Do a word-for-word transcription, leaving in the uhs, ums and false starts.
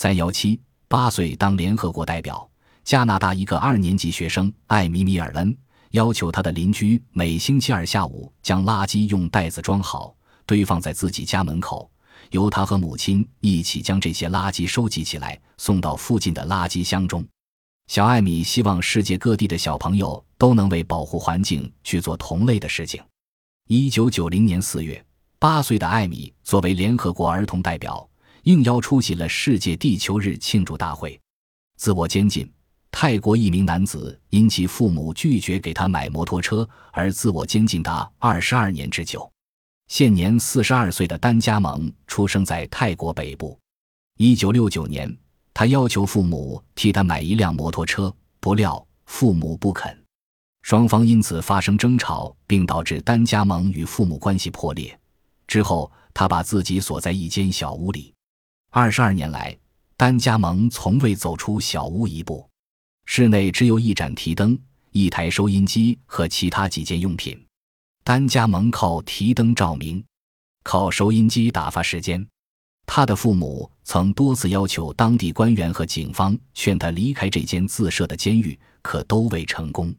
三一七，八岁当联合国代表，加拿大一个二年级学生艾米米尔恩要求他的邻居每星期二下午将垃圾用袋子装好，堆放在自己家门口，由他和母亲一起将这些垃圾收集起来，送到附近的垃圾箱中。小艾米希望世界各地的小朋友都能为保护环境去做同类的事情。一九九零年四月，八岁的艾米作为联合国儿童代表，应邀出席了世界地球日庆祝大会。自我监禁，泰国一名男子因其父母拒绝给他买摩托车而自我监禁达二十二年之久。现年四十二岁的丹加蒙出生在泰国北部。一九六九年，他要求父母替他买一辆摩托车，不料父母不肯，双方因此发生争吵，并导致丹加蒙与父母关系破裂。之后他把自己锁在一间小屋里。二十二年来，丹加蒙从未走出小屋一步，室内只有一盏提灯、一台收音机和其他几件用品。丹加蒙靠提灯照明，靠收音机打发时间。他的父母曾多次要求当地官员和警方劝他离开这间自设的监狱，可都未成功。